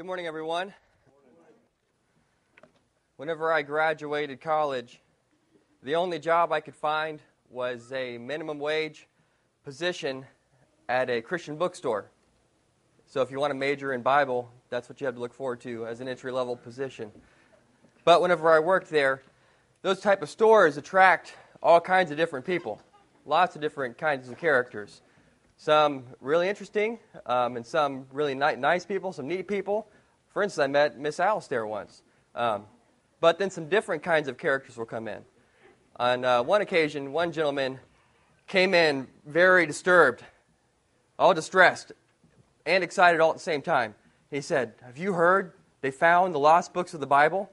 Good morning, everyone. Whenever I graduated college, the only job I could find was a minimum wage position at a Christian bookstore. So if you want to major in Bible, that's what you have to look forward to as an entry-level position. But whenever I worked there, those type of stores attract all kinds of different people, lots of different kinds of characters. Some really interesting, and some really nice people, some neat people. For instance, I met Miss Alice there once. But then some different kinds of characters will come in. On one occasion, one gentleman came in very disturbed, all distressed, and excited all at the same time. He said, "Have you heard they found the lost books of the Bible?"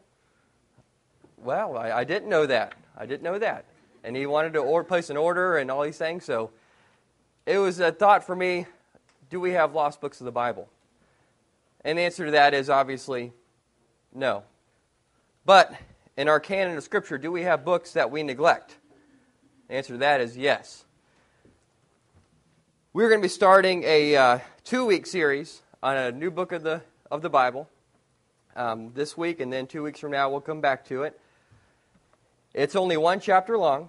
Well, I didn't know that. And he wanted to place an order and all these things, so it was a thought for me, do we have lost books of the Bible? And the answer to that is obviously no. But in our canon of Scripture, do we have books that we neglect? The answer to that is yes. We're going to be starting a two-week series on a new book of the Bible this week, and then 2 weeks from now we'll come back to it. It's only one chapter long.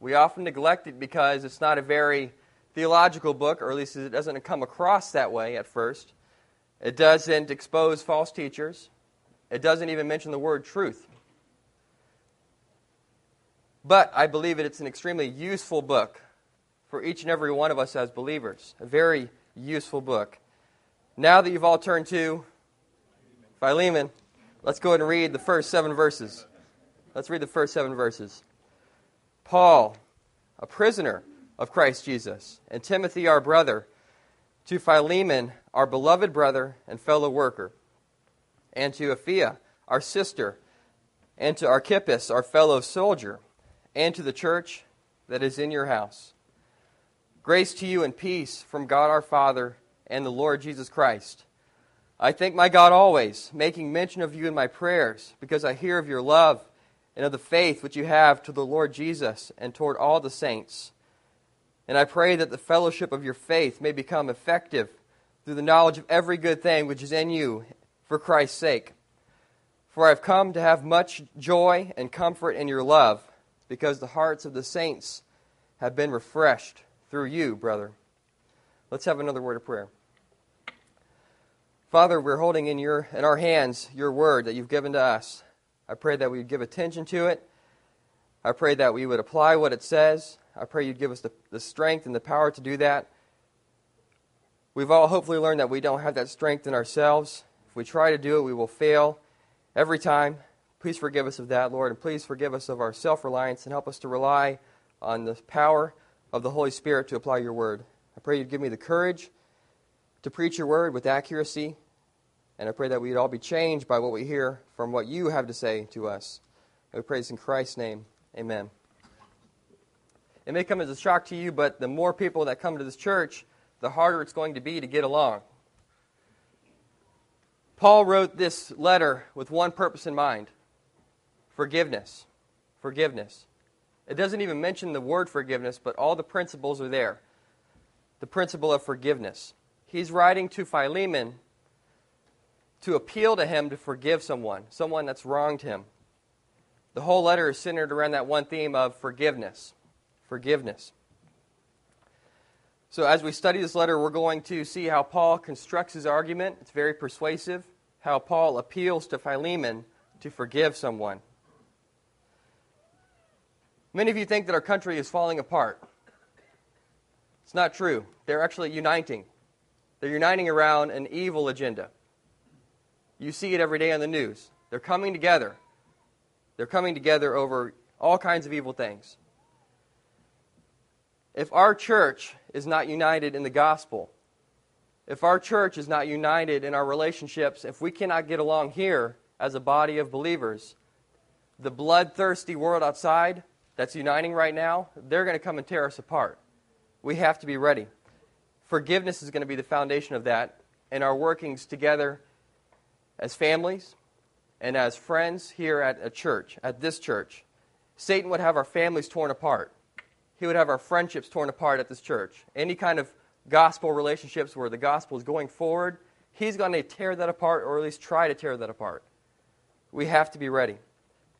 We often neglect it because it's not a very theological book, or at least it doesn't come across that way at first. It doesn't expose false teachers. It doesn't even mention the word truth. But I believe that it's an extremely useful book for each and every one of us as believers. A very useful book. Now that you've all turned to Philemon, let's go ahead and read the first 7 verses. Paul, a prisoner of Christ Jesus, and Timothy, our brother, to Philemon, our beloved brother and fellow worker, and to Apphia, our sister, and to Archippus, our fellow soldier, and to the church that is in your house. Grace to you and peace from God our Father and the Lord Jesus Christ. I thank my God always, making mention of you in my prayers, because I hear of your love and of the faith which you have to the Lord Jesus and toward all the saints. And I pray that the fellowship of your faith may become effective through the knowledge of every good thing which is in you for Christ's sake. For I have come to have much joy and comfort in your love, because the hearts of the saints have been refreshed through you, brother. Let's have another word of prayer. Father, we're holding in our hands your word that you've given to us. I pray that we would give attention to it. I pray that we would apply what it says. I pray you'd give us the strength and the power to do that. We've all hopefully learned that we don't have that strength in ourselves. If we try to do it, we will fail every time. Please forgive us of that, Lord, and please forgive us of our self-reliance and help us to rely on the power of the Holy Spirit to apply your word. I pray you'd give me the courage to preach your word with accuracy. And I pray that we'd all be changed by what we hear from what you have to say to us. We pray this in Christ's name. Amen. It may come as a shock to you, but the more people that come to this church, the harder it's going to be to get along. Paul wrote this letter with one purpose in mind. Forgiveness. It doesn't even mention the word forgiveness, but all the principles are there. The principle of forgiveness. He's writing to Philemon to appeal to him to forgive someone that's wronged him. The whole letter is centered around that one theme of forgiveness. So as we study this letter, we're going to see how Paul constructs his argument. It's very persuasive. How Paul appeals to Philemon to forgive someone. Many of you think that our country is falling apart. It's not true. They're actually uniting. They're uniting around an evil agenda. You see it every day on the news. They're coming together. Over all kinds of evil things. If our church is not united in the gospel, if our church is not united in our relationships, if we cannot get along here as a body of believers, the bloodthirsty world outside that's uniting right now, they're going to come and tear us apart. We have to be ready. Forgiveness is going to be the foundation of that, and our workings together as families and as friends here at a church, at this church. Satan would have our families torn apart. He would have our friendships torn apart at this church. Any kind of gospel relationships where the gospel is going forward, he's going to tear that apart, or at least try to tear that apart. We have to be ready.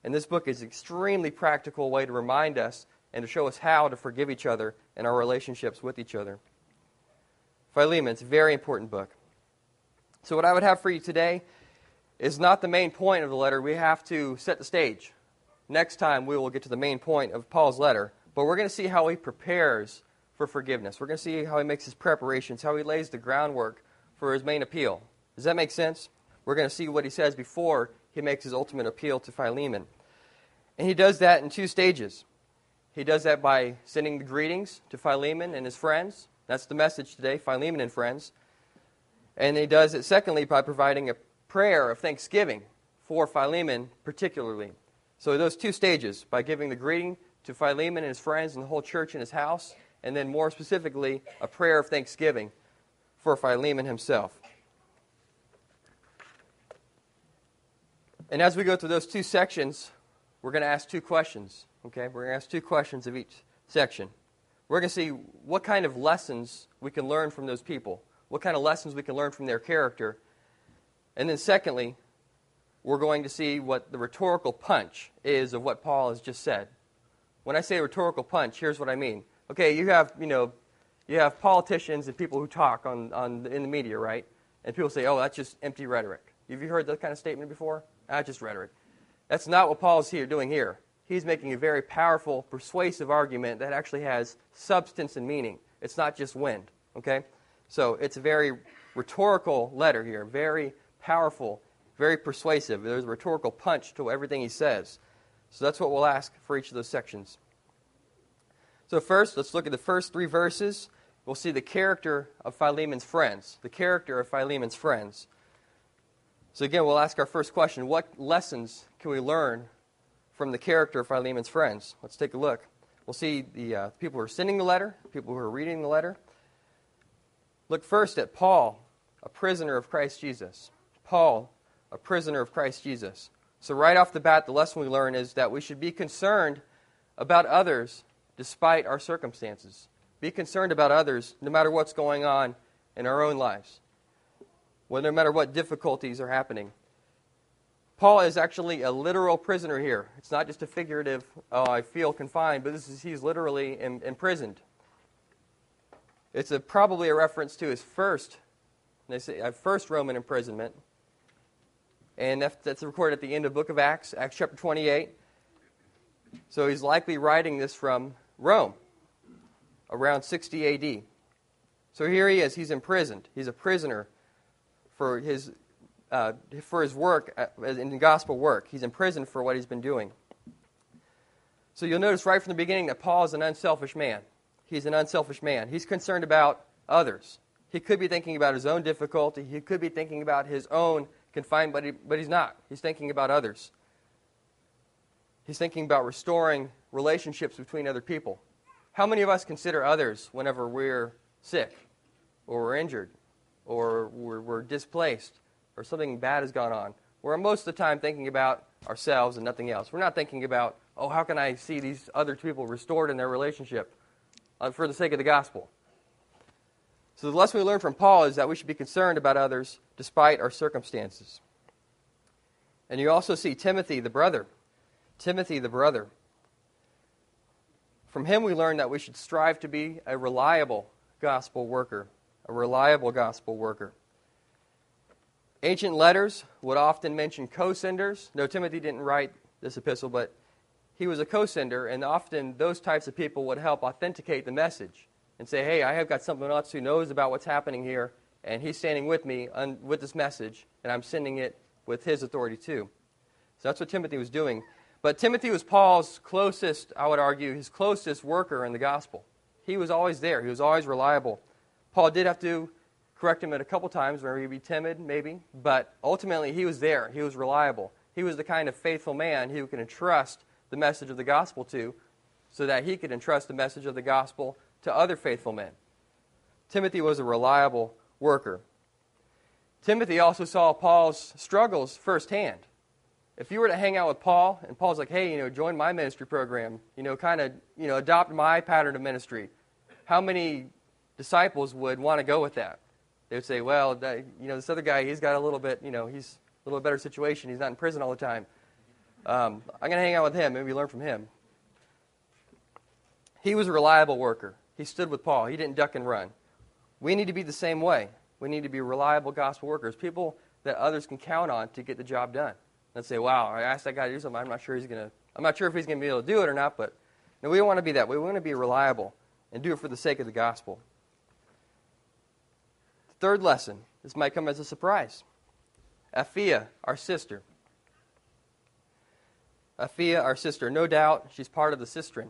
And this book is an extremely practical way to remind us and to show us how to forgive each other in our relationships with each other. Philemon, it's a very important book. So what I would have for you today is not the main point of the letter. We have to set the stage. Next time we will get to the main point of Paul's letter, but we're going to see how he prepares for forgiveness. We're going to see how he makes his preparations, how he lays the groundwork for his main appeal. Does that make sense? We're going to see what he says before he makes his ultimate appeal to Philemon. And he does that in two stages. He does that by sending the greetings to Philemon and his friends. That's the message today, Philemon and friends. And he does it, secondly, by providing a prayer of thanksgiving for Philemon particularly. So those two stages, by giving the greeting to Philemon and his friends and the whole church in his house, and then more specifically, a prayer of thanksgiving for Philemon himself. And as we go through those two sections, we're going to ask two questions. Okay, we're going to ask two questions of each section. We're going to see what kind of lessons we can learn from those people, what kind of lessons we can learn from their character. And then secondly, we're going to see what the rhetorical punch is of what Paul has just said. When I say rhetorical punch, here's what I mean. Okay, you have politicians and people who talk in the media, right? And people say, oh, that's just empty rhetoric. Have you heard that kind of statement before? That's just rhetoric. That's not what Paul's doing here. He's making a very powerful, persuasive argument that actually has substance and meaning. It's not just wind, okay? So it's a very rhetorical letter here, very powerful, very persuasive. There's a rhetorical punch to everything he says. So that's what we'll ask for each of those sections. So first, let's look at the first three verses. We'll see the character of Philemon's friends. The character of Philemon's friends. So again, we'll ask our first question. What lessons can we learn from the character of Philemon's friends? Let's take a look. We'll see the people who are sending the letter, people who are reading the letter. Look first at Paul, a prisoner of Christ Jesus. Paul, a prisoner of Christ Jesus. So right off the bat, the lesson we learn is that we should be concerned about others despite our circumstances. Be concerned about others no matter what's going on in our own lives, well, no matter what difficulties are happening. Paul is actually a literal prisoner here. It's not just a figurative, oh, I feel confined, but he's literally imprisoned. It's probably a reference to his first Roman imprisonment. And that's recorded at the end of the book of Acts, Acts chapter 28. So he's likely writing this from Rome, around 60 AD. So here he is, he's imprisoned. He's a prisoner for his work, in the gospel work. He's imprisoned for what he's been doing. So you'll notice right from the beginning that Paul is an unselfish man. He's an unselfish man. He's concerned about others. He could be thinking about his own difficulty. He could be thinking about his own confined, but he's not. He's thinking about others. He's thinking about restoring relationships between other people. How many of us consider others whenever we're sick, or we're injured, or we're displaced, or something bad has gone on? We're most of the time thinking about ourselves and nothing else. We're not thinking about, oh, how can I see these other two people restored in their relationship for the sake of the gospel? So the lesson we learn from Paul is that we should be concerned about others despite our circumstances. And you also see Timothy, the brother. Timothy, the brother. From him we learn that we should strive to be a reliable gospel worker. A reliable gospel worker. Ancient letters would often mention co-senders. No, Timothy didn't write this epistle, but he was a co-sender, and often those types of people would help authenticate the message and say, hey, I have got someone else who knows about what's happening here, and he's standing with me with this message, and I'm sending it with his authority too. So that's what Timothy was doing. But Timothy was Paul's closest, I would argue, his closest worker in the gospel. He was always there. He was always reliable. Paul did have to correct him a couple times where he'd be timid, maybe, but ultimately he was there. He was reliable. He was the kind of faithful man who can entrust the message of the gospel to, so that he could entrust the message of the gospel to other faithful men. Timothy was a reliable worker. Timothy also saw Paul's struggles firsthand. If you were to hang out with Paul, and Paul's like, hey, join my ministry program, adopt my pattern of ministry, how many disciples would want to go with that? they would say, well, that, you know, this other guy, he's got a little bit, you know, he's a little better situation. He's not in prison all the time. I'm going to hang out with him. Maybe learn from him. He was a reliable worker. He stood with Paul. He didn't duck and run. We need to be the same way. We need to be reliable gospel workers, people that others can count on to get the job done. And say, wow, I asked that guy to do something. I'm not sure if he's going to be able to do it or not, but no, we don't want to be that way. We want to be reliable and do it for the sake of the gospel. The third lesson, this might come as a surprise. Apphia, our sister. Apphia, our sister. No doubt she's part of the sistren.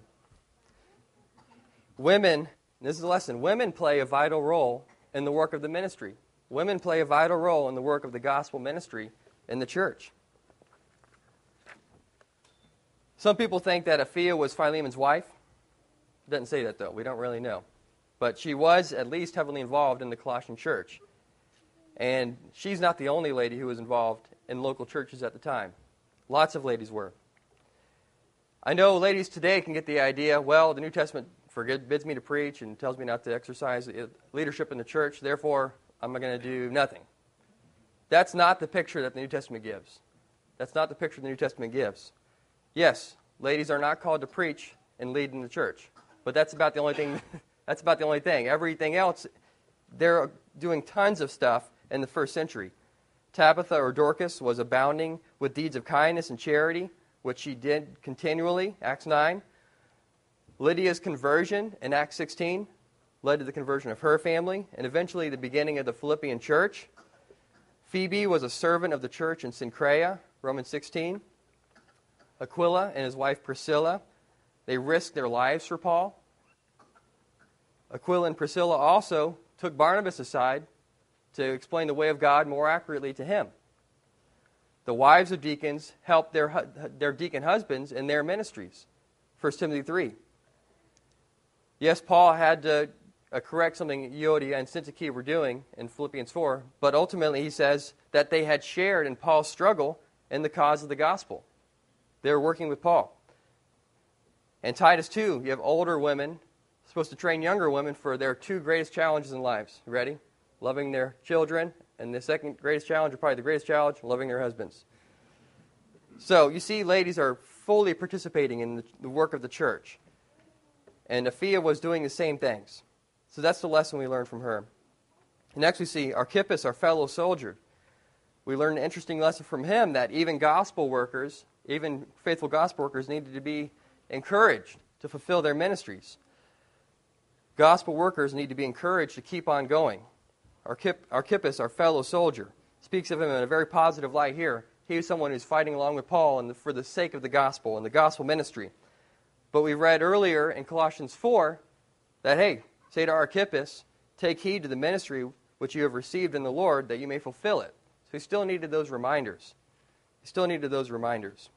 Women, this is a lesson, women play a vital role in the work of the ministry. Women play a vital role in the work of the gospel ministry in the church. Some people think that Apphia was Philemon's wife. It doesn't say that, though. We don't really know. But she was at least heavily involved in the Colossian church. And she's not the only lady who was involved in local churches at the time. Lots of ladies were. I know ladies today can get the idea, well, the New Testament forbids me to preach and tells me not to exercise leadership in the church, therefore I'm going to do nothing. That's not the picture that the New Testament gives. That's not the picture the New Testament gives. Yes, ladies are not called to preach and lead in the church, but that's about the only thing. That's about the only thing. Everything else, they're doing tons of stuff in the first century. Tabitha or Dorcas was abounding with deeds of kindness and charity, which she did continually, Acts 9. Lydia's conversion in Acts 16 led to the conversion of her family and eventually the beginning of the Philippian church. Phoebe was a servant of the church in Cenchrea, Romans 16. Aquila and his wife Priscilla, they risked their lives for Paul. Aquila and Priscilla also took Barnabas aside to explain the way of God more accurately to him. The wives of deacons helped their deacon husbands in their ministries, 1 Timothy 3. Yes, Paul had to correct something Euodia and Syntyche were doing in Philippians 4, but ultimately he says that they had shared in Paul's struggle in the cause of the gospel. They were working with Paul. And Titus 2, you have older women supposed to train younger women for their two greatest challenges in lives. You ready? Loving their children, and the second greatest challenge, or probably the greatest challenge, loving their husbands. So you see ladies are fully participating in the work of the church. And Apphia was doing the same things. So that's the lesson we learned from her. And next we see Archippus, our fellow soldier. We learned an interesting lesson from him that even gospel workers, even faithful gospel workers needed to be encouraged to fulfill their ministries. Gospel workers need to be encouraged to keep on going. Archippus, our fellow soldier, speaks of him in a very positive light here. He was someone who's fighting along with Paul and for the sake of the gospel and the gospel ministry. But we read earlier in Colossians 4 that, hey, say to Archippus, take heed to the ministry which you have received in the Lord that you may fulfill it. So he still needed those reminders. He still needed those reminders.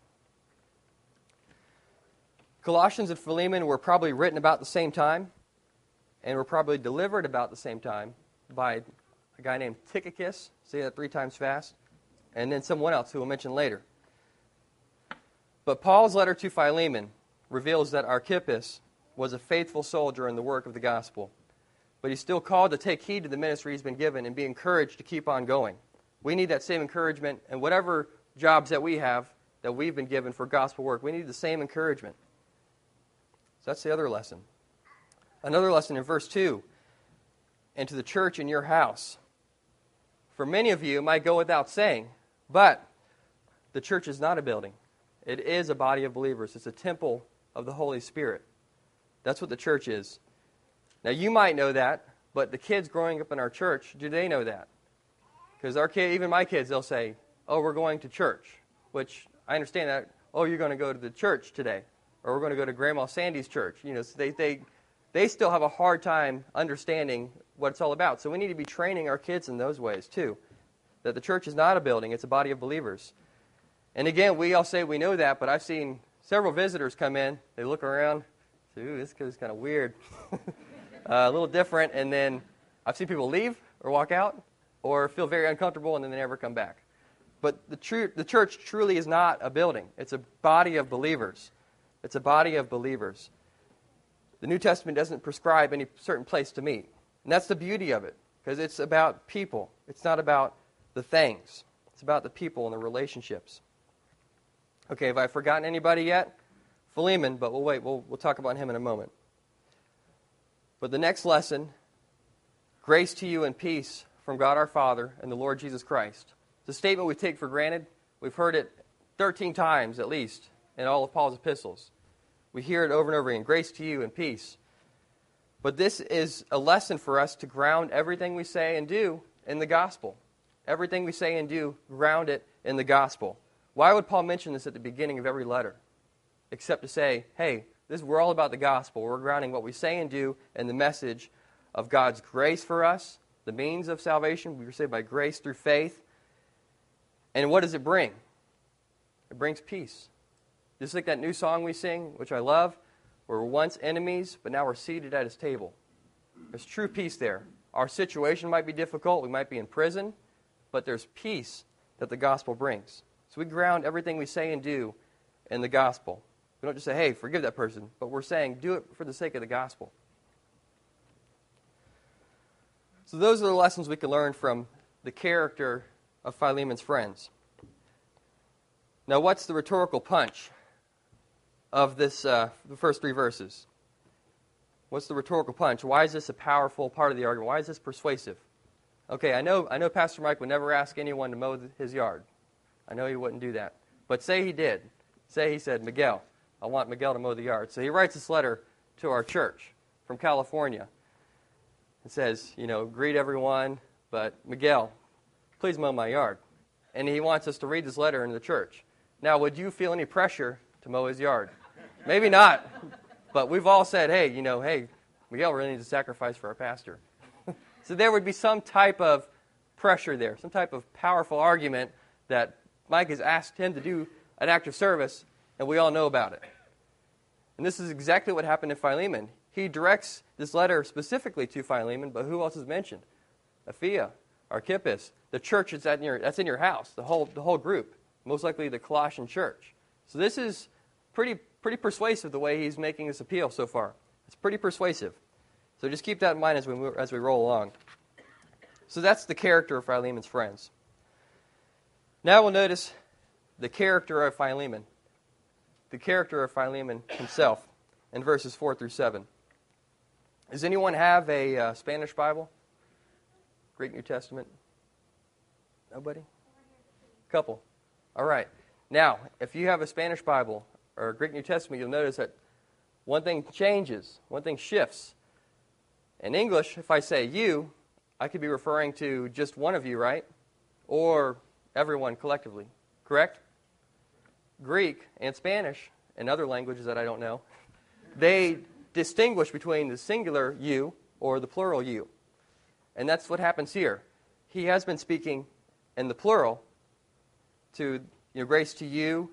Colossians and Philemon were probably written about the same time and were probably delivered about the same time by a guy named Tychicus, say that 3 times fast, and then someone else who we'll mention later. But Paul's letter to Philemon reveals that Archippus was a faithful soldier in the work of the gospel. But he's still called to take heed to the ministry he's been given and be encouraged to keep on going. We need that same encouragement in whatever jobs that we have that we've been given for gospel work. We need the same encouragement. So that's the other lesson. Another lesson in verse 2, and to the church in your house. For many of you, it might go without saying, but the church is not a building. It is a body of believers. It's a temple of the Holy Spirit. That's what the church is. Now, you might know that, but the kids growing up in our church, do they know that? Because even my kids, they'll say, oh, we're going to church, which I understand that. Oh, you're going to go to the church today, or we're going to go to Grandma Sandy's church. You know, so they still have a hard time understanding what it's all about. So we need to be training our kids in those ways, too, that the church is not a building. It's a body of believers. And again, we all say we know that, but I've seen several visitors come in. They look around, say, ooh, this is kind of weird, a little different. And then I've seen people leave or walk out or feel very uncomfortable, and then they never come back. But the church truly is not a building. It's a body of believers. It's a body of believers. The New Testament doesn't prescribe any certain place to meet. And that's the beauty of it. because it's about people. It's not about the things. It's about the people and the relationships. Okay, have I forgotten anybody yet? Philemon, but we'll wait. We'll talk about him in a moment. But the next lesson, grace to you and peace from God our Father and the Lord Jesus Christ. It's a statement we take for granted. We've heard it 13 times at least in all of Paul's epistles. We hear it over and over again, grace to you and peace. But this is a lesson for us to ground everything we say and do in the gospel. Everything we say and do, ground it in the gospel. Why would Paul mention this at the beginning of every letter? Except to say, hey, we're all about the gospel. We're grounding what we say and do in the message of God's grace for us, the means of salvation. We were saved by grace through faith. And what does it bring? It brings peace. Just like that new song we sing, which I love, we were once enemies, but now we're seated at his table. There's true peace there. Our situation might be difficult. We might be in prison, but there's peace that the gospel brings. So we ground everything we say and do in the gospel. We don't just say, hey, forgive that person, but we're saying, do it for the sake of the gospel. So those are the lessons we can learn from the character of Philemon's friends. Now, what's the rhetorical punch of this, the first three verses? What's the rhetorical punch? Why is this a powerful part of the argument? Why is this persuasive? Okay, I know Pastor Mike would never ask anyone to mow his yard. I know he wouldn't do that. But say he did. Say he said, Miguel, I want Miguel to mow the yard. So he writes this letter to our church from California. It says, you know, greet everyone, but Miguel, please mow my yard. And he wants us to read this letter in the church. Now, would you feel any pressure to mow his yard? Maybe not, but we've all said, hey, you know, hey, Miguel really needs a sacrifice for our pastor. So there would be some type of pressure there, some type of powerful argument that Mike has asked him to do an act of service, and we all know about it. And this is exactly what happened to Philemon. He directs this letter specifically to Philemon, but who else is mentioned? Apphia, Archippus, the church that's in your house, the whole group, most likely the Colossian church. So this is pretty persuasive the way he's making this appeal so far. It's pretty persuasive. So just keep that in mind as we roll along. So that's the character of Philemon's friends. Now we'll notice the character of Philemon. The character of Philemon himself in verses 4 through 7. Does anyone have a Spanish Bible? Greek New Testament? Nobody? A couple. All right. Now, if you have a Spanish Bible or a Greek New Testament, you'll notice that one thing changes, one thing shifts. In English, if I say you, I could be referring to just one of you, right? Or everyone collectively, correct? Greek and Spanish and other languages that I don't know, they distinguish between the singular you or the plural you. And that's what happens here. He has been speaking in the plural to, you know, grace to you,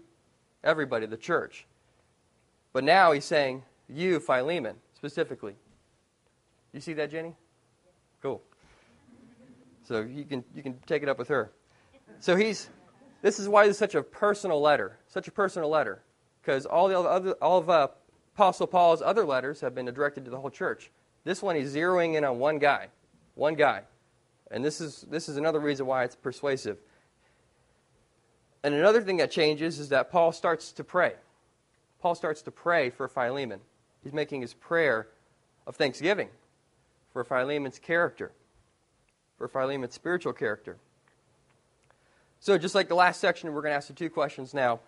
everybody, the church. But now he's saying you, Philemon, specifically. You see that, Jenny? Cool. So you can take it up with her. So this is why this is such a personal letter, because all of Apostle Paul's other letters have been directed to the whole church. This one he's zeroing in on one guy, and this is another reason why it's persuasive. And another thing that changes is that Paul starts to pray. Paul starts to pray for Philemon. He's making his prayer of thanksgiving for Philemon's character, for Philemon's spiritual character. So just like the last section, we're going to ask the two questions now.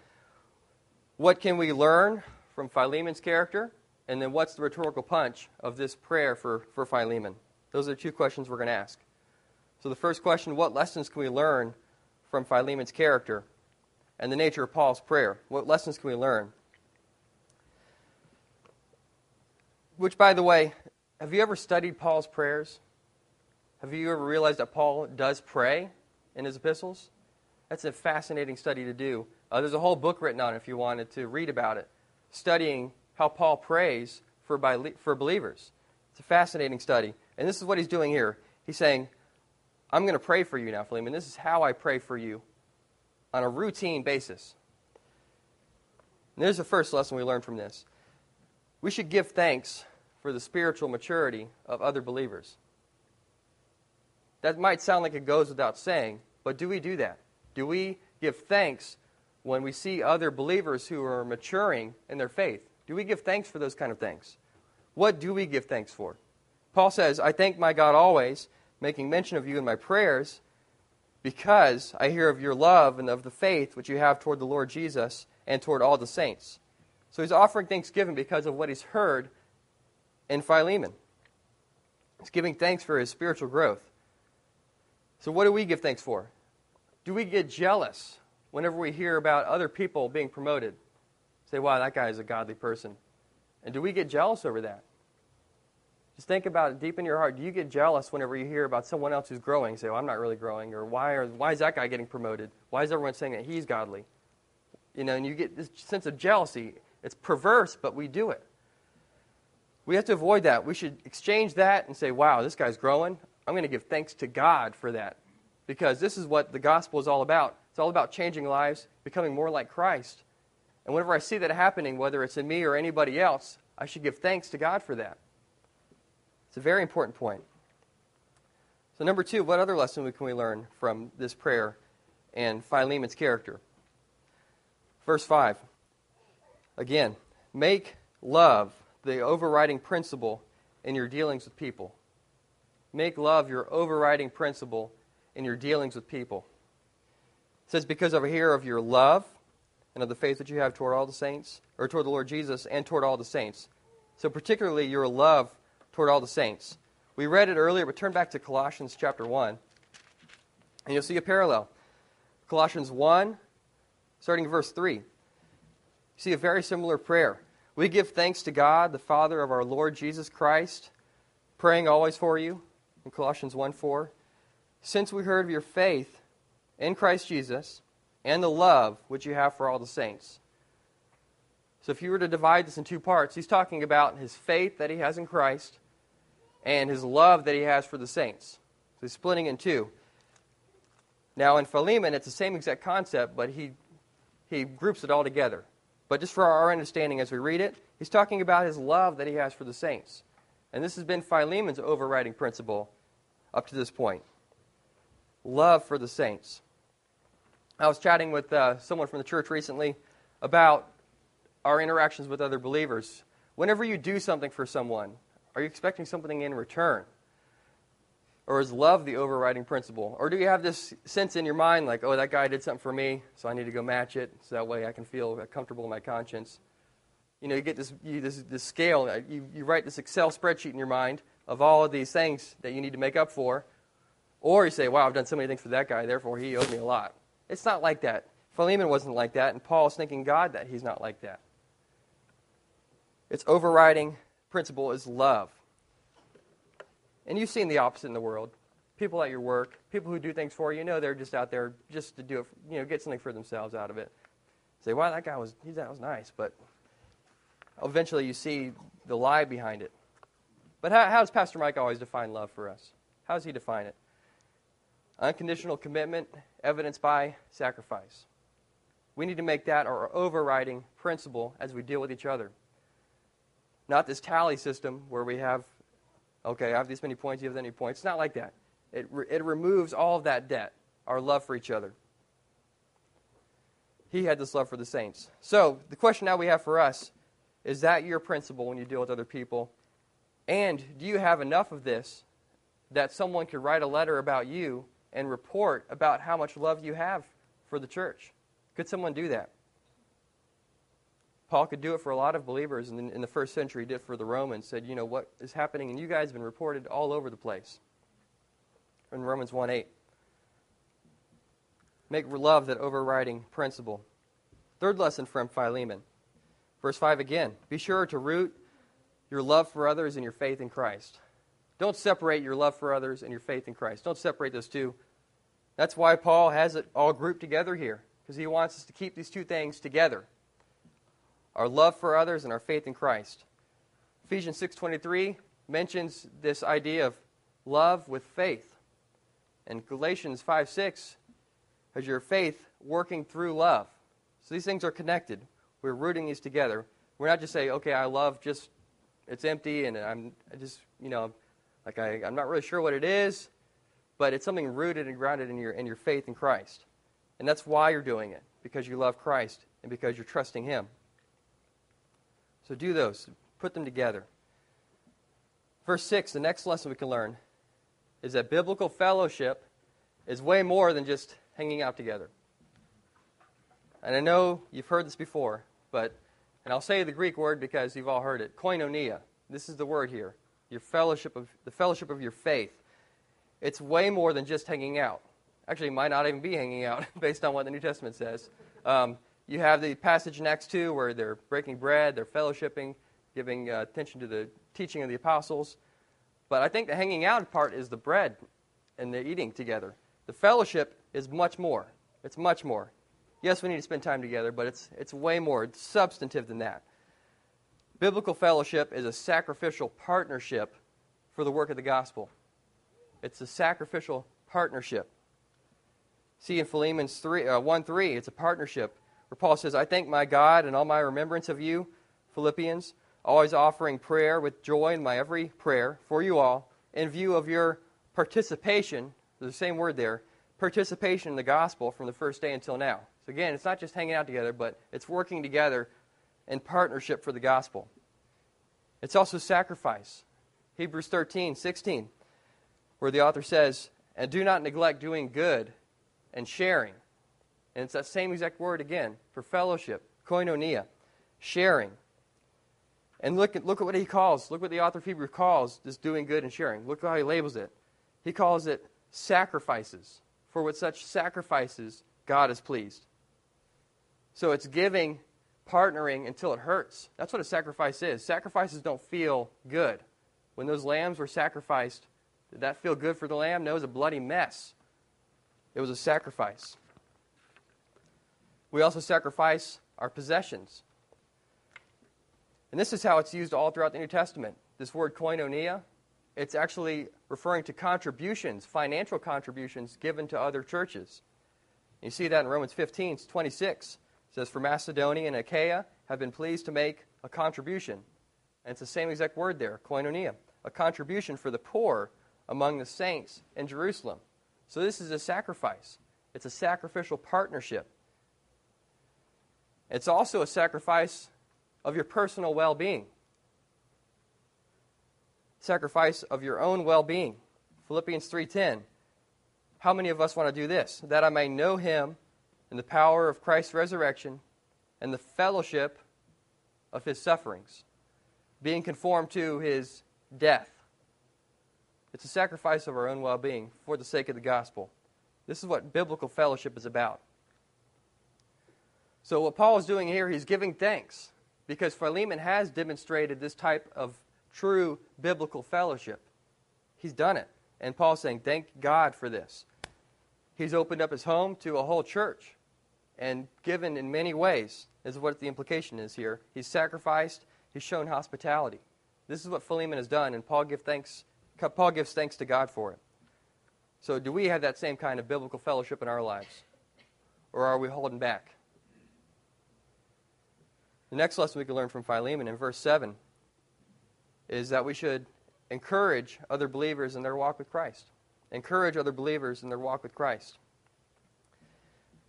What can we learn from Philemon's character? And then what's the rhetorical punch of this prayer for Philemon? Those are the two questions we're going to ask. So the first question, what lessons can we learn from Philemon's character and the nature of Paul's prayer? What lessons can we learn? Which, by the way, have you ever studied Paul's prayers? Have you ever realized that Paul does pray in his epistles? That's a fascinating study to do. There's a whole book written on it if you wanted to read about it, studying how Paul prays for believers. It's a fascinating study. And this is what he's doing here. He's saying, I'm going to pray for you now, Philemon. This is how I pray for you on a routine basis. And there's the first lesson we learned from this. We should give thanks for the spiritual maturity of other believers. That might sound like it goes without saying, but do we do that? Do we give thanks when we see other believers who are maturing in their faith? Do we give thanks for those kind of things? What do we give thanks for? Paul says, I thank my God always, making mention of you in my prayers, because I hear of your love and of the faith which you have toward the Lord Jesus and toward all the saints. So he's offering thanksgiving because of what he's heard in Philemon. He's giving thanks for his spiritual growth. So what do we give thanks for? Do we get jealous whenever we hear about other people being promoted? Say, wow, that guy is a godly person. And do we get jealous over that? Just think about it deep in your heart. Do you get jealous whenever you hear about someone else who's growing? Say, well, I'm not really growing. Or why is that guy getting promoted? Why is everyone saying that he's godly? You know, and you get this sense of jealousy. It's perverse, but we do it. We have to avoid that. We should exchange that and say, wow, this guy's growing. I'm going to give thanks to God for that, because this is what the gospel is all about. It's all about changing lives, becoming more like Christ. And whenever I see that happening, whether it's in me or anybody else, I should give thanks to God for that. It's a very important point. So number two, what other lesson can we learn from this prayer and Philemon's character? Verse 5, again, make love the overriding principle in your dealings with people. Make love your overriding principle in your dealings with people. It says, because over here of your love and of the faith that you have toward all the saints, or toward the Lord Jesus and toward all the saints. So particularly your love toward all the saints. We read it earlier, but turn back to Colossians chapter 1, and you'll see a parallel. Colossians 1, starting verse 3, you see a very similar prayer. We give thanks to God, the Father of our Lord Jesus Christ, praying always for you. In Colossians 1:4, since we heard of your faith in Christ Jesus and the love which you have for all the saints. So if you were to divide this in two parts, he's talking about his faith that he has in Christ and his love that he has for the saints. So he's splitting in two. Now in Philemon, it's the same exact concept, but he groups it all together. But just for our understanding as we read it, he's talking about his love that he has for the saints. And this has been Philemon's overriding principle up to this point. Love for the saints. I was chatting with someone from the church recently about our interactions with other believers. Whenever you do something for someone, are you expecting something in return? Or is love the overriding principle? Or do you have this sense in your mind like, oh, that guy did something for me, so I need to go match it, so that way I can feel comfortable in my conscience? You know, you get this scale. You write this Excel spreadsheet in your mind of all of these things that you need to make up for. Or you say, wow, I've done so many things for that guy, therefore he owed me a lot. It's not like that. Philemon wasn't like that, and Paul's thanking God that he's not like that. Its overriding principle is love. And you've seen the opposite in the world. People at your work, people who do things for you, you know they're just out there just to do it, you know, get something for themselves out of it. Say, wow, that guy was nice, but eventually you see the lie behind it. But how does Pastor Mike always define love for us? How does he define it? Unconditional commitment, evidenced by sacrifice. We need to make that our overriding principle as we deal with each other. Not this tally system where we have, okay, I have these many points, you have that many points. It's not like that. It removes all of that debt, our love for each other. He had this love for the saints. So the question now we have for us, is that your principle when you deal with other people? And do you have enough of this that someone could write a letter about you and report about how much love you have for the church? Could someone do that? Paul could do it for a lot of believers, and in the first century he did it for the Romans, said, you know, what is happening, and you guys have been reported all over the place. In Romans 1:8. Make love that overriding principle. Third lesson from Philemon. Verse 5 again, be sure to root your love for others and your faith in Christ. Don't separate your love for others and your faith in Christ. Don't separate those two. That's why Paul has it all grouped together here, because he wants us to keep these two things together, our love for others and our faith in Christ. Ephesians 6:23 mentions this idea of love with faith. And Galatians 5:6 has your faith working through love. So these things are connected. We're rooting these together. We're not just saying, okay, I love just, it's empty, and I'm just, you know, like I'm not really sure what it is, but it's something rooted and grounded in your faith in Christ. And that's why you're doing it, because you love Christ and because you're trusting Him. So do those. Put them together. Verse 6, the next lesson we can learn is that biblical fellowship is way more than just hanging out together. And I know you've heard this before, and I'll say the Greek word because you've all heard it, koinonia. This is the word here, the fellowship of your faith. It's way more than just hanging out. Actually, it might not even be hanging out based on what the New Testament says. You have the passage in Acts 2 where they're breaking bread, they're fellowshipping, giving attention to the teaching of the apostles. But I think the hanging out part is the bread and the eating together. The fellowship is much more. It's much more. Yes, we need to spend time together, but it's way more substantive than that. Biblical fellowship is a sacrificial partnership for the work of the gospel. It's a sacrificial partnership. See, in Philemon 1:3, it's a partnership where Paul says, I thank my God in all my remembrance of you, Philippians, always offering prayer with joy in my every prayer for you all, in view of your participation, the same word there, participation in the gospel from the first day until now. So again, it's not just hanging out together, but it's working together in partnership for the gospel. It's also sacrifice. Hebrews 13:16, where the author says, and do not neglect doing good and sharing. And it's that same exact word again for fellowship, koinonia, sharing. And look at what he calls, look what the author of Hebrews calls this doing good and sharing. Look how he labels it. He calls it sacrifices. For with such sacrifices, God is pleased. So it's giving, partnering until it hurts. That's what a sacrifice is. Sacrifices don't feel good. When those lambs were sacrificed, did that feel good for the lamb? No, it was a bloody mess. It was a sacrifice. We also sacrifice our possessions. And this is how it's used all throughout the New Testament. This word koinonia, it's actually referring to contributions, financial contributions given to other churches. You see that in Romans 15:26. It says, for Macedonia and Achaia have been pleased to make a contribution. And it's the same exact word there, koinonia, a contribution for the poor among the saints in Jerusalem. So this is a sacrifice. It's a sacrificial partnership. It's also a sacrifice of your personal well-being. Sacrifice of your own well-being. Philippians 3:10. How many of us want to do this? That I may know Him and the power of Christ's resurrection and the fellowship of His sufferings, being conformed to His death. It's a sacrifice of our own well-being for the sake of the gospel. This is what biblical fellowship is about. So what Paul is doing here, he's giving thanks because Philemon has demonstrated this type of true biblical fellowship. He's done it. And Paul's saying, thank God for this. He's opened up his home to a whole church and given in many ways is what the implication is here. He's sacrificed. He's shown hospitality. This is what Philemon has done, and Paul gives thanks to God for it. So do we have that same kind of biblical fellowship in our lives? Or are we holding back? The next lesson we can learn from Philemon in verse 7 is that we should encourage other believers in their walk with Christ. Encourage other believers in their walk with Christ.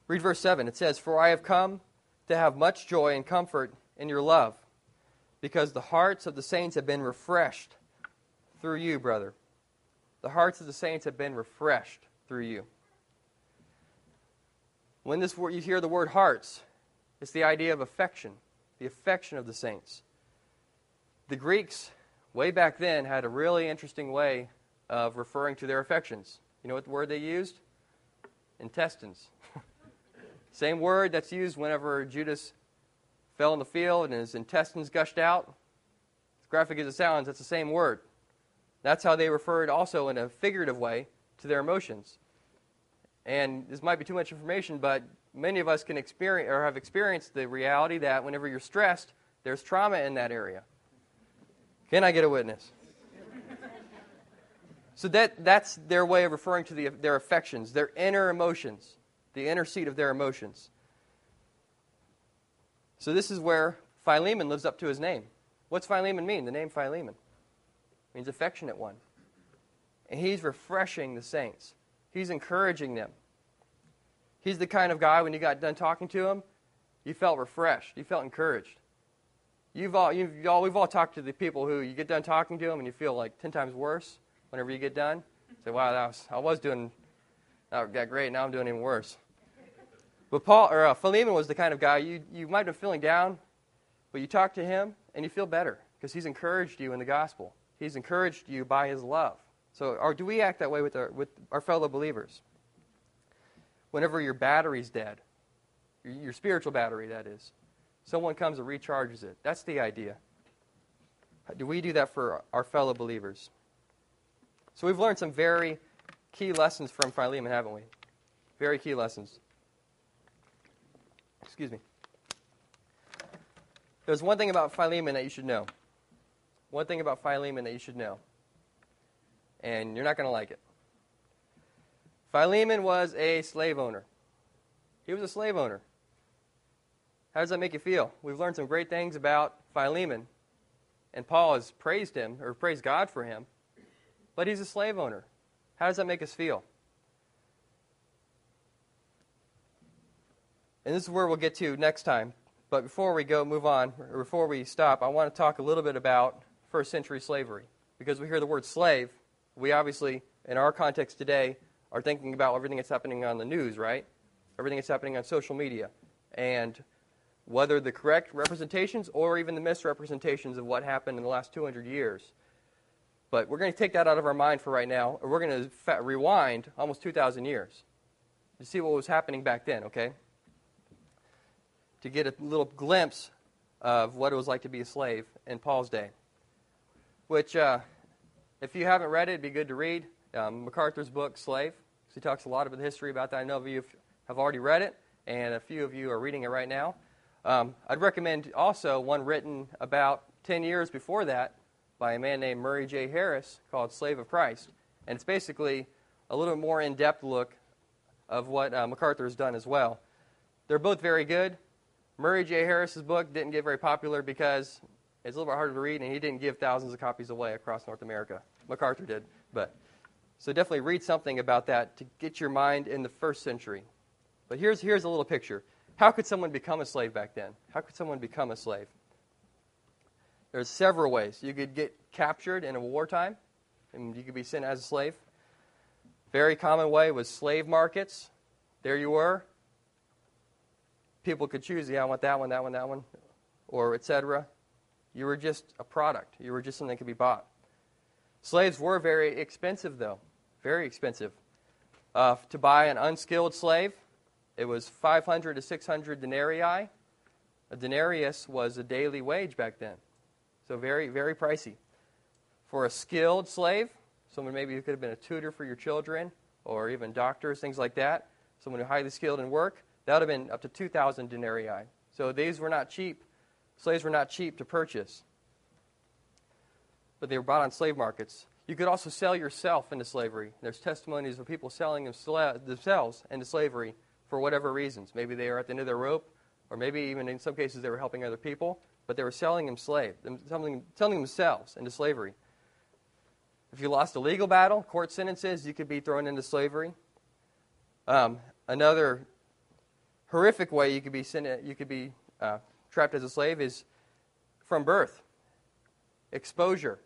Read verse 7. It says, for I have come to have much joy and comfort in your love, because the hearts of the saints have been refreshed through you, brother. The hearts of the saints have been refreshed through you. When you hear the word hearts, it's the idea of affection, the affection of the saints. The Greeks, way back then, had a really interesting way of referring to their affections. You know what the word they used? Intestines. Same word that's used whenever Judas fell in the field and his intestines gushed out. As graphic as it sounds, that's the same word. That's how they referred also in a figurative way to their emotions. And this might be too much information, but many of us can experience or have experienced the reality that whenever you're stressed, there's trauma in that area. Can I get a witness? So that's their way of referring to their affections, their inner emotions, the inner seat of their emotions. So this is where Philemon lives up to his name. What's Philemon mean? The name Philemon means affectionate one. And he's refreshing the saints. He's encouraging them. He's the kind of guy, when you got done talking to him, you felt refreshed. You felt encouraged. We've all talked to the people who you get done talking to them and you feel like 10 times worse whenever you get done. You say, wow, I was doing not that great, now I'm doing even worse. But Philemon was the kind of guy, you might have been feeling down, but you talk to him and you feel better because he's encouraged you in the gospel. He's encouraged you by his love. So do we act that way with our fellow believers? Whenever your battery's dead, your spiritual battery, that is, someone comes and recharges it. That's the idea. Do we do that for our fellow believers? So we've learned some very key lessons from Philemon, haven't we? Very key lessons. Excuse me. There's one thing about Philemon that you should know. One thing about Philemon that you should know. And you're not going to like it. Philemon was a slave owner. He was a slave owner. How does that make you feel? We've learned some great things about Philemon. And Paul has praised him, or praised God for him. But he's a slave owner. How does that make us feel? And this is where we'll get to next time. But before we stop, I want to talk a little bit about first century slavery. Because we hear the word slave, we obviously, in our context today, are thinking about everything that's happening on the news, right? Everything that's happening on social media. And whether the correct representations or even the misrepresentations of what happened in the last 200 years. But we're going to take that out of our mind for right now, or we're going to rewind almost 2,000 years to see what was happening back then, okay? To get a little glimpse of what it was like to be a slave in Paul's day. Which, if you haven't read it, it'd be good to read MacArthur's book, Slave. He talks a lot about the history about that. I know a few of you have already read it, and a few of you are reading it right now. I'd recommend also one written about 10 years before that by a man named Murray J. Harris called Slave of Christ. And it's basically a little more in-depth look of what MacArthur has done as well. They're both very good. Murray J. Harris's book didn't get very popular because it's a little bit harder to read, and he didn't give thousands of copies away across North America. MacArthur did. So definitely read something about that to get your mind in the first century. But here's a little picture. How could someone become a slave back then? How could someone become a slave? There's several ways. You could get captured in a wartime, and you could be sent as a slave. Very common way was slave markets. There you were. People could choose, yeah, I want that one, or etc. You were just a product. You were just something that could be bought. Slaves were very expensive, though. Very expensive. To buy an unskilled slave, it was 500 to 600 denarii. A denarius was a daily wage back then. So very, very pricey. For a skilled slave, someone maybe who could have been a tutor for your children, or even doctors, things like that, someone who highly skilled in work, that would have been up to 2,000 denarii. So these were not cheap. Slaves were not cheap to purchase. But they were bought on slave markets. You could also sell yourself into slavery. There's testimonies of people selling themselves into slavery for whatever reasons. Maybe they were at the end of their rope, or maybe even in some cases they were helping other people, but they were selling themselves into slavery. If you lost a legal battle, court sentences, you could be thrown into slavery. Another horrific way you could be trapped as a slave is from birth. Exposure.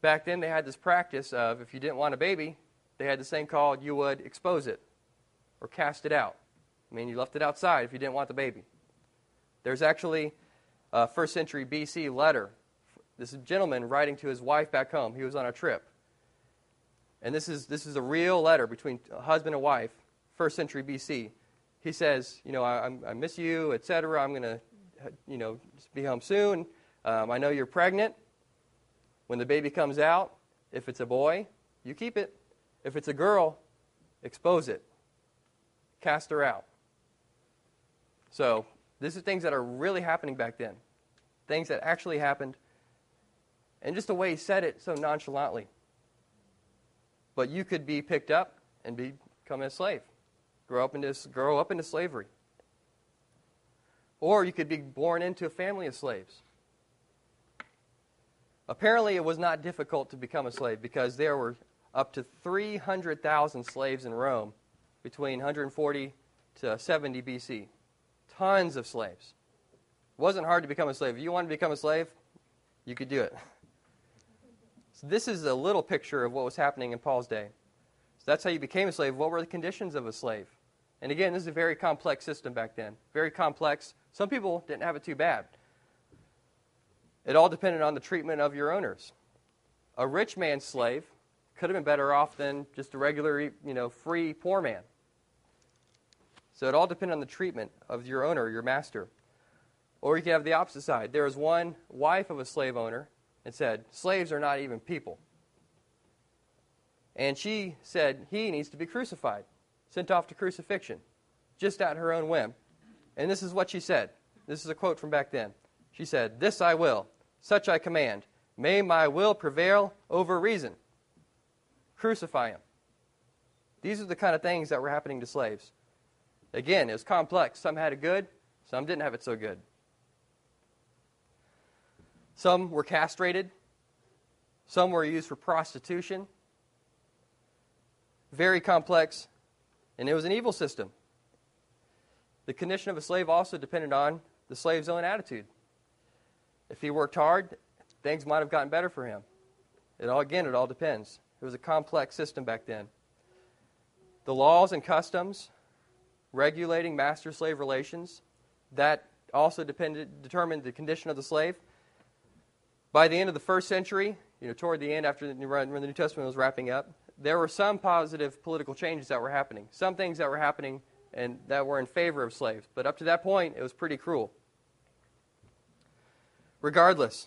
Back then they had this practice of, if you didn't want a baby, they had this thing called, you would expose it or cast it out. I mean, you left it outside if you didn't want the baby. There's actually a first century BC letter. This is a gentleman writing to his wife back home. He was on a trip. And this is a real letter between husband and wife, first century BC. He says, you know, I miss you, etc. I'm going to, just be home soon. I know you're pregnant. When the baby comes out, if it's a boy, you keep it. If it's a girl, expose it. Cast her out. So this is things that are really happening back then. Things that actually happened. And just the way he said it so nonchalantly. But you could be picked up and become a slave. Grow up into slavery. Or you could be born into a family of slaves. Apparently, it was not difficult to become a slave because there were up to 300,000 slaves in Rome between 140 to 70 BC. Tons of slaves. It wasn't hard to become a slave. If you wanted to become a slave, you could do it. So this is a little picture of what was happening in Paul's day. So that's how you became a slave. What were the conditions of a slave? And again, this is a very complex system back then. Very complex. Some people didn't have it too bad. It all depended on the treatment of your owners. A rich man's slave could have been better off than just a regular, free poor man. So it all depended on the treatment of your owner, your master. Or you could have the opposite side. There was one wife of a slave owner and said, slaves are not even people. And she said, he needs to be crucified, sent off to crucifixion, just at her own whim. And this is what she said. This is a quote from back then. She said, "This I will, such I command. May my will prevail over reason. Crucify him." These are the kind of things that were happening to slaves. Again, it was complex. Some had it good, some didn't have it so good. Some were castrated. Some were used for prostitution. Very complex, and it was an evil system. The condition of a slave also depended on the slave's own attitude. If he worked hard, things might have gotten better for him. It all depends. It was a complex system back then. The laws and customs regulating master-slave relations, that also determined the condition of the slave. By the end of the first century, toward the end after when the New Testament was wrapping up, there were some positive political changes that were happening, some things that were happening and that were in favor of slaves. But up to that point, it was pretty cruel. Regardless,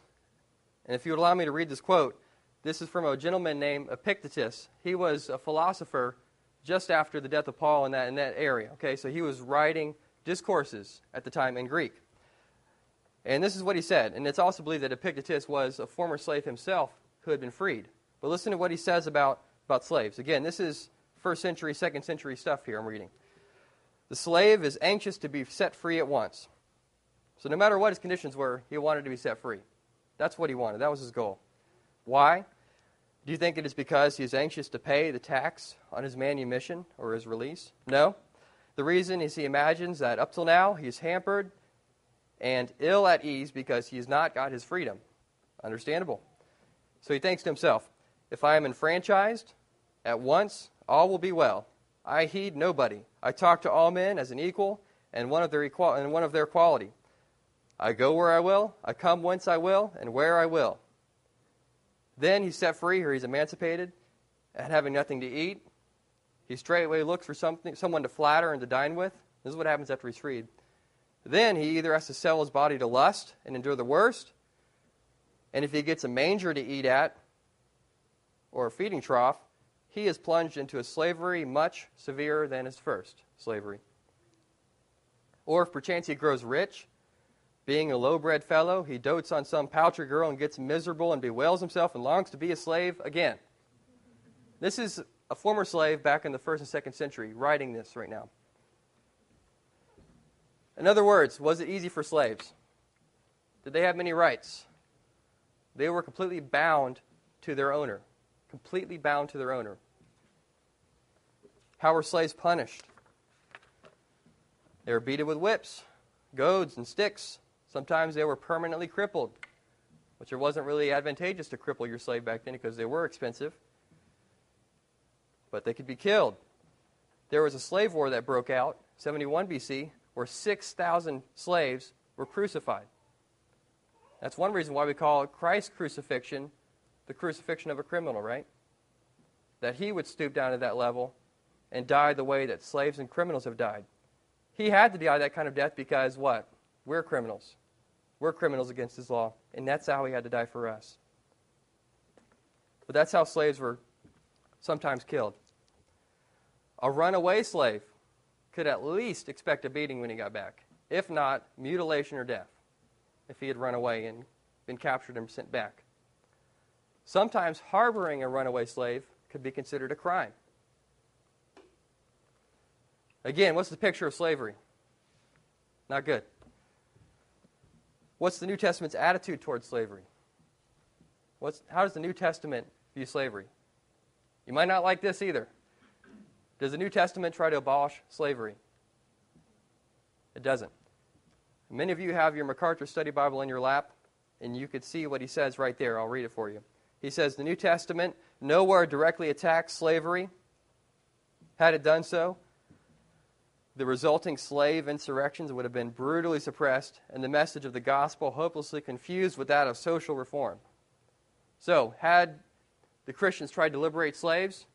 and if you would allow me to read this quote, this is from a gentleman named Epictetus. He was a philosopher just after the death of Paul in that area. Okay, so he was writing discourses at the time in Greek. And this is what he said, and it's also believed that Epictetus was a former slave himself who had been freed. But listen to what he says about slaves. Again, this is first century, second century stuff here I'm reading. The slave is anxious to be set free at once. So no matter what his conditions were, he wanted to be set free. That's what he wanted. That was his goal. Why? Do you think it is because he is anxious to pay the tax on his manumission or his release? No. The reason is he imagines that up till now he is hampered and ill at ease because he has not got his freedom. Understandable. So he thinks to himself, if I am enfranchised at once, all will be well. I heed nobody. I talk to all men as an equal and one of their quality. I go where I will, I come whence I will, and where I will. Then he's set free, or he's emancipated, and having nothing to eat, he straightway looks for someone to flatter and to dine with. This is what happens after he's freed. Then he either has to sell his body to lust and endure the worst, and if he gets a manger to eat at, or a feeding trough, he is plunged into a slavery much severer than his first slavery. Or if perchance he grows rich, being a low-bred fellow, he dotes on some poucher girl and gets miserable and bewails himself and longs to be a slave again. This is a former slave back in the first and second century writing this right now. In other words, was it easy for slaves? Did they have many rights? They were completely bound to their owner. Completely bound to their owner. How were slaves punished? They were beaten with whips, goads, and sticks. Sometimes they were permanently crippled, which it wasn't really advantageous to cripple your slave back then because they were expensive. But they could be killed. There was a slave war that broke out, 71 BC, where 6,000 slaves were crucified. That's one reason why we call Christ's crucifixion the crucifixion of a criminal, right? That he would stoop down to that level and die the way that slaves and criminals have died. He had to die that kind of death because what? We're criminals. We're criminals against his law, and that's how he had to die for us. But that's how slaves were sometimes killed. A runaway slave could at least expect a beating when he got back, if not mutilation or death, if he had run away and been captured and sent back. Sometimes harboring a runaway slave could be considered a crime. Again, what's the picture of slavery? Not good. What's the New Testament's attitude towards slavery? How does the New Testament view slavery? You might not like this either. Does the New Testament try to abolish slavery? It doesn't. Many of you have your MacArthur Study Bible in your lap, and you could see what he says right there. I'll read it for you. He says, the New Testament nowhere directly attacks slavery. Had it done so, the resulting slave insurrections would have been brutally suppressed, and the message of the gospel hopelessly confused with that of social reform. So, had the Christians tried to liberate slaves,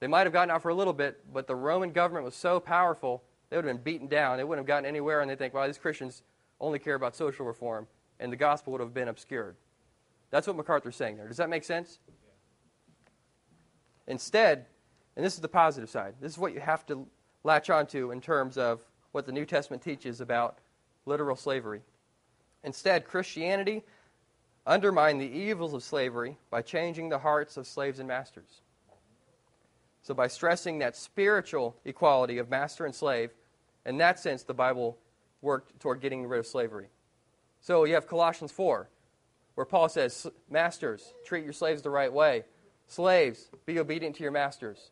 they might have gotten out for a little bit, but the Roman government was so powerful, they would have been beaten down. They wouldn't have gotten anywhere, and they think, well, these Christians only care about social reform, and the gospel would have been obscured. That's what MacArthur's saying there. Does that make sense? Yeah. Instead, and this is the positive side, this is what you have to latch onto in terms of what the New Testament teaches about literal slavery. Instead, Christianity undermined the evils of slavery by changing the hearts of slaves and masters. So by stressing that spiritual equality of master and slave, in that sense, the Bible worked toward getting rid of slavery. So you have Colossians 4, where Paul says, masters, treat your slaves the right way. Slaves, be obedient to your masters.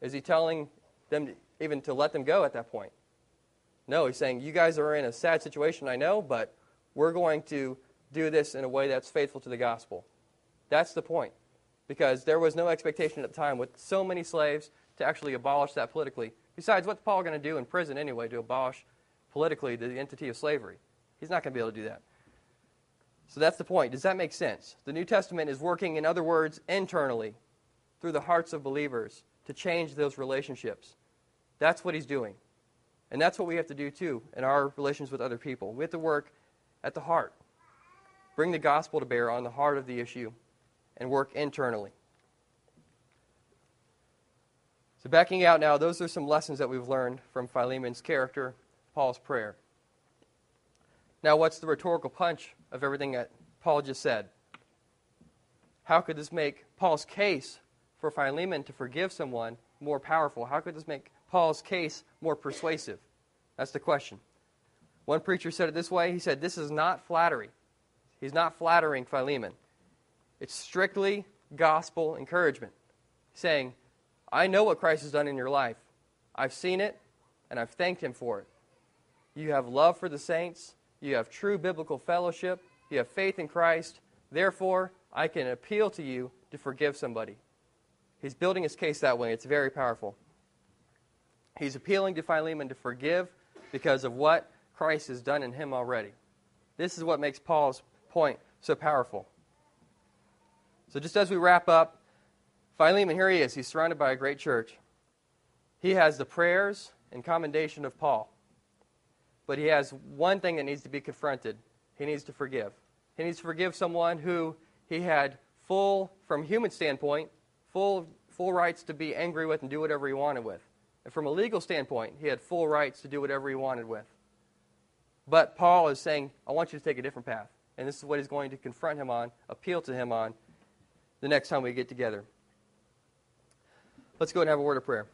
Is he telling them even to let them go at that point? No, he's saying, you guys are in a sad situation, I know, but we're going to do this in a way that's faithful to the gospel. That's the point, because there was no expectation at the time with so many slaves to actually abolish that politically. Besides, what's Paul going to do in prison anyway to abolish politically the entity of slavery? He's not going to be able to do that. So that's the point. Does that make sense? The New Testament is working, in other words, internally through the hearts of believers to change those relationships. That's what he's doing. And that's what we have to do, too, in our relations with other people. We have to work at the heart. Bring the gospel to bear on the heart of the issue and work internally. So backing out now, those are some lessons that we've learned from Philemon's character, Paul's prayer. Now, what's the rhetorical punch of everything that Paul just said? How could this make Paul's case for Philemon to forgive someone more powerful? How could this make Paul's case more persuasive? That's the question. One preacher said it this way. He said, this is not flattery. He's not flattering Philemon. It's strictly gospel encouragement, saying, I know what Christ has done in your life. I've seen it, and I've thanked him for it. You have love for the saints. You have true biblical fellowship. You have faith in Christ. Therefore, I can appeal to you to forgive somebody. He's building his case that way. It's very powerful. He's appealing to Philemon to forgive because of what Christ has done in him already. This is what makes Paul's point so powerful. So just as we wrap up, Philemon, here he is. He's surrounded by a great church. He has the prayers and commendation of Paul. But he has one thing that needs to be confronted. He needs to forgive. He needs to forgive someone who he had full, from a human standpoint, full rights to be angry with and do whatever he wanted with. And from a legal standpoint, he had full rights to do whatever he wanted with. But Paul is saying, I want you to take a different path. And this is what he's going to confront him on, appeal to him on, the next time we get together. Let's go and have a word of prayer.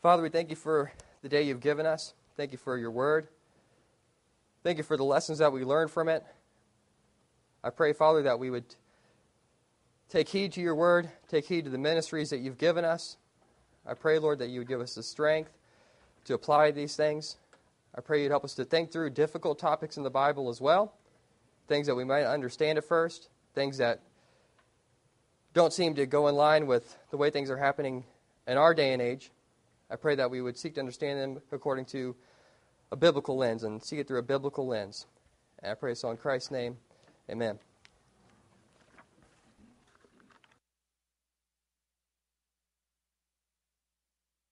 Father, we thank you for the day you've given us. Thank you for your word. Thank you for the lessons that we learned from it. I pray, Father, that we would take heed to your word, take heed to the ministries that you've given us. I pray, Lord, that you would give us the strength to apply these things. I pray you'd help us to think through difficult topics in the Bible as well, things that we might understand at first, things that don't seem to go in line with the way things are happening in our day and age. I pray that we would seek to understand them according to a biblical lens and see it through a biblical lens. And I pray so in Christ's name. Amen.